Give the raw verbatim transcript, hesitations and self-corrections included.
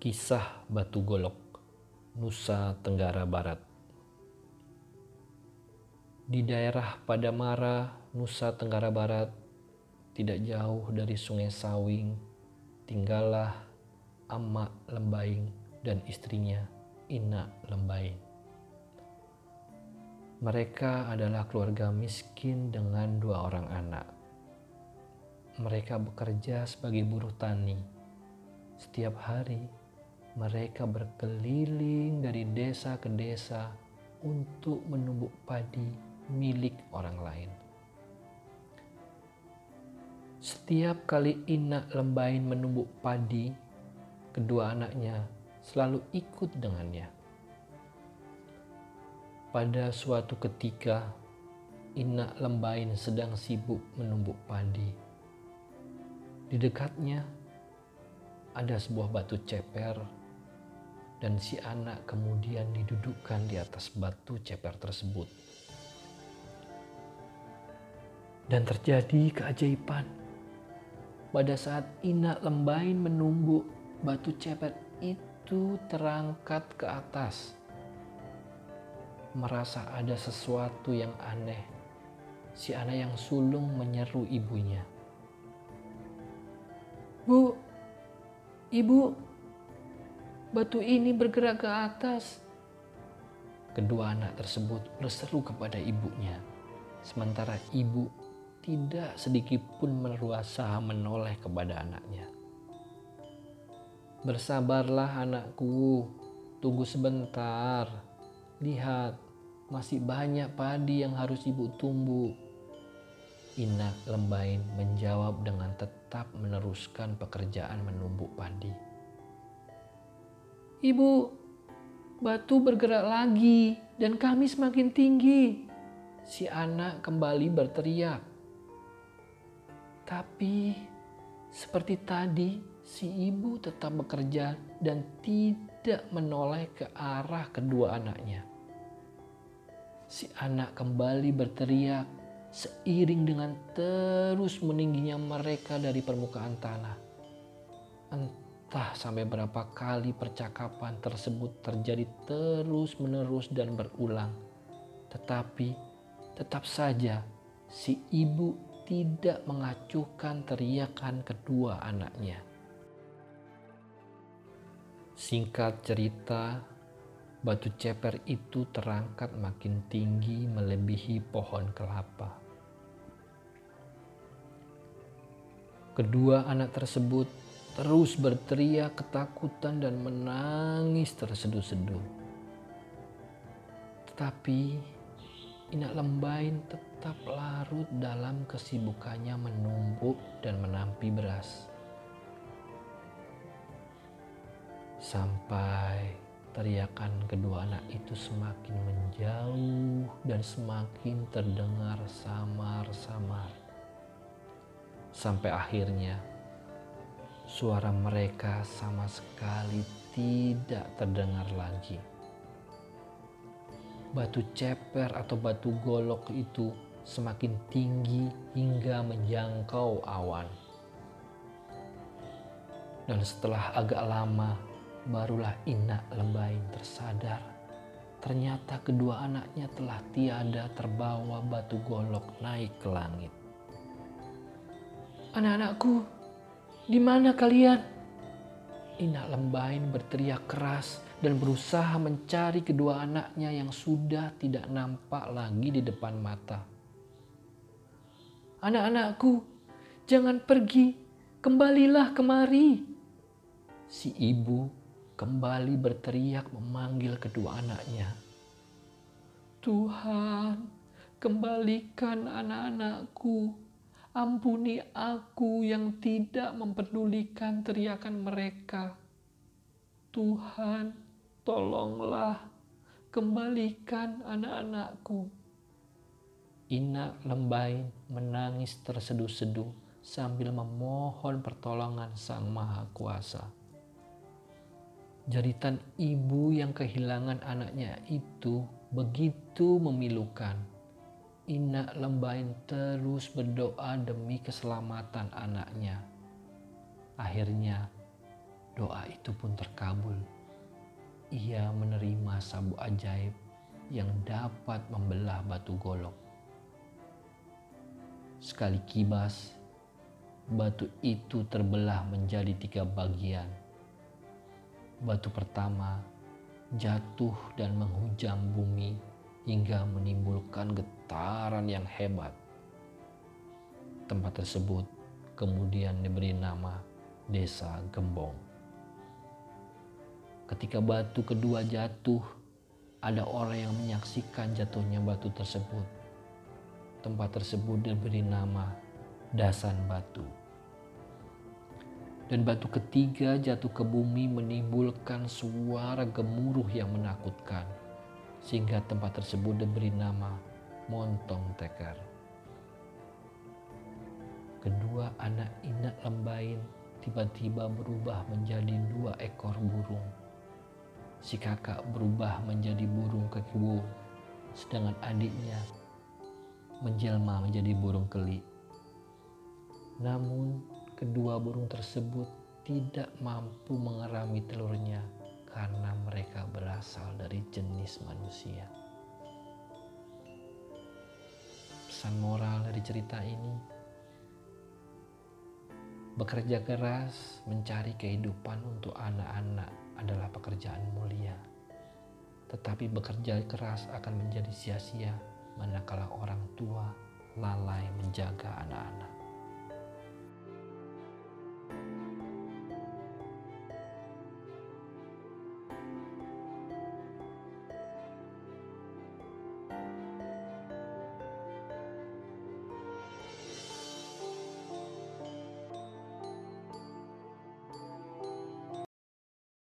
Kisah Batu Golok, Nusa Tenggara Barat. Di daerah Padamara, Nusa Tenggara Barat, tidak jauh dari Sungai Sawing, tinggallah Amak Lembaing dan istrinya Inak Lembain. Mereka adalah keluarga miskin dengan dua orang anak. Mereka bekerja sebagai buruh tani. Setiap hari mereka berkeliling dari desa ke desa untuk menumbuk padi milik orang lain. Setiap kali Inak Lembain menumbuk padi, kedua anaknya selalu ikut dengannya. Pada suatu ketika, Inak Lembain sedang sibuk menumbuk padi. Di dekatnya ada sebuah batu ceper, dan si anak kemudian didudukkan di atas batu ceper tersebut. Dan terjadi keajaiban. Pada saat Inak Lembain menumbuk, batu ceper itu terangkat ke atas. Merasa ada sesuatu yang aneh, si anak yang sulung menyeru ibunya. Bu, ibu, batu ini bergerak ke atas. Kedua anak tersebut berseru kepada ibunya, sementara ibu tidak sedikit pun berusaha menoleh kepada anaknya. Bersabarlah anakku, tunggu sebentar. Lihat, masih banyak padi yang harus ibu tumbuk. Inak Lembain menjawab dengan tetap meneruskan pekerjaan menumbuk padi. Ibu, batu bergerak lagi dan kami semakin tinggi. Si anak kembali berteriak. Tapi seperti tadi, si ibu tetap bekerja dan tidak menoleh ke arah kedua anaknya. Si anak kembali berteriak seiring dengan terus meningginya mereka dari permukaan tanah. Entah Entah sampai berapa kali percakapan tersebut terjadi terus-menerus dan berulang. Tetapi tetap saja si ibu tidak mengacuhkan teriakan kedua anaknya. Singkat cerita, batu ceper itu terangkat makin tinggi melebihi pohon kelapa. Kedua anak tersebut terus berteriak ketakutan dan menangis terseduh-seduh. Tetapi Inak Lembain tetap larut dalam kesibukannya menumbuk dan menampi beras. Sampai teriakan kedua anak itu semakin menjauh dan semakin terdengar samar-samar. Sampai akhirnya suara mereka sama sekali tidak terdengar lagi. Batu ceper atau batu golok itu semakin tinggi hingga menjangkau awan. Dan setelah agak lama, barulah Inak Lembain tersadar. Ternyata kedua anaknya telah tiada terbawa batu golok naik ke langit. Anak-anakku, di mana kalian? Inak Lembain berteriak keras dan berusaha mencari kedua anaknya yang sudah tidak nampak lagi di depan mata. Anak-anakku, jangan pergi, kembalilah kemari. Si ibu kembali berteriak memanggil kedua anaknya. Tuhan, kembalikan anak-anakku. Ampuni aku yang tidak mempedulikan teriakan mereka. Tuhan, tolonglah, kembalikan anak-anakku. Inak Lembain menangis terseduh-seduh sambil memohon pertolongan Sang Maha Kuasa. Jeritan ibu yang kehilangan anaknya itu begitu memilukan. Inak Lembain terus berdoa demi keselamatan anaknya. Akhirnya Doa itu pun terkabul. Ia menerima sabuk ajaib yang dapat membelah batu golok. Sekali kibas, batu itu terbelah menjadi tiga bagian. Batu pertama jatuh dan menghujam bumi hingga menimbulkan getaran yang hebat. Tempat tersebut kemudian diberi nama Desa Gembong. Ketika batu kedua jatuh, ada orang yang menyaksikan jatuhnya batu tersebut. Tempat tersebut diberi nama Dasan Batu. Dan batu ketiga jatuh ke bumi menimbulkan suara gemuruh yang menakutkan, sehingga tempat tersebut diberi nama Montong Tekar. Kedua anak Inak Lembain tiba-tiba berubah menjadi dua ekor burung. Si kakak berubah menjadi burung kekibung, sedangkan adiknya menjelma menjadi burung keli. Namun, kedua burung tersebut tidak mampu mengerami telurnya karena mereka berasal dari jenis manusia. Pesan moral dari cerita ini, bekerja keras mencari kehidupan untuk anak-anak adalah pekerjaan mulia. Tetapi bekerja keras akan menjadi sia-sia manakala orang tua lalai menjaga anak-anak.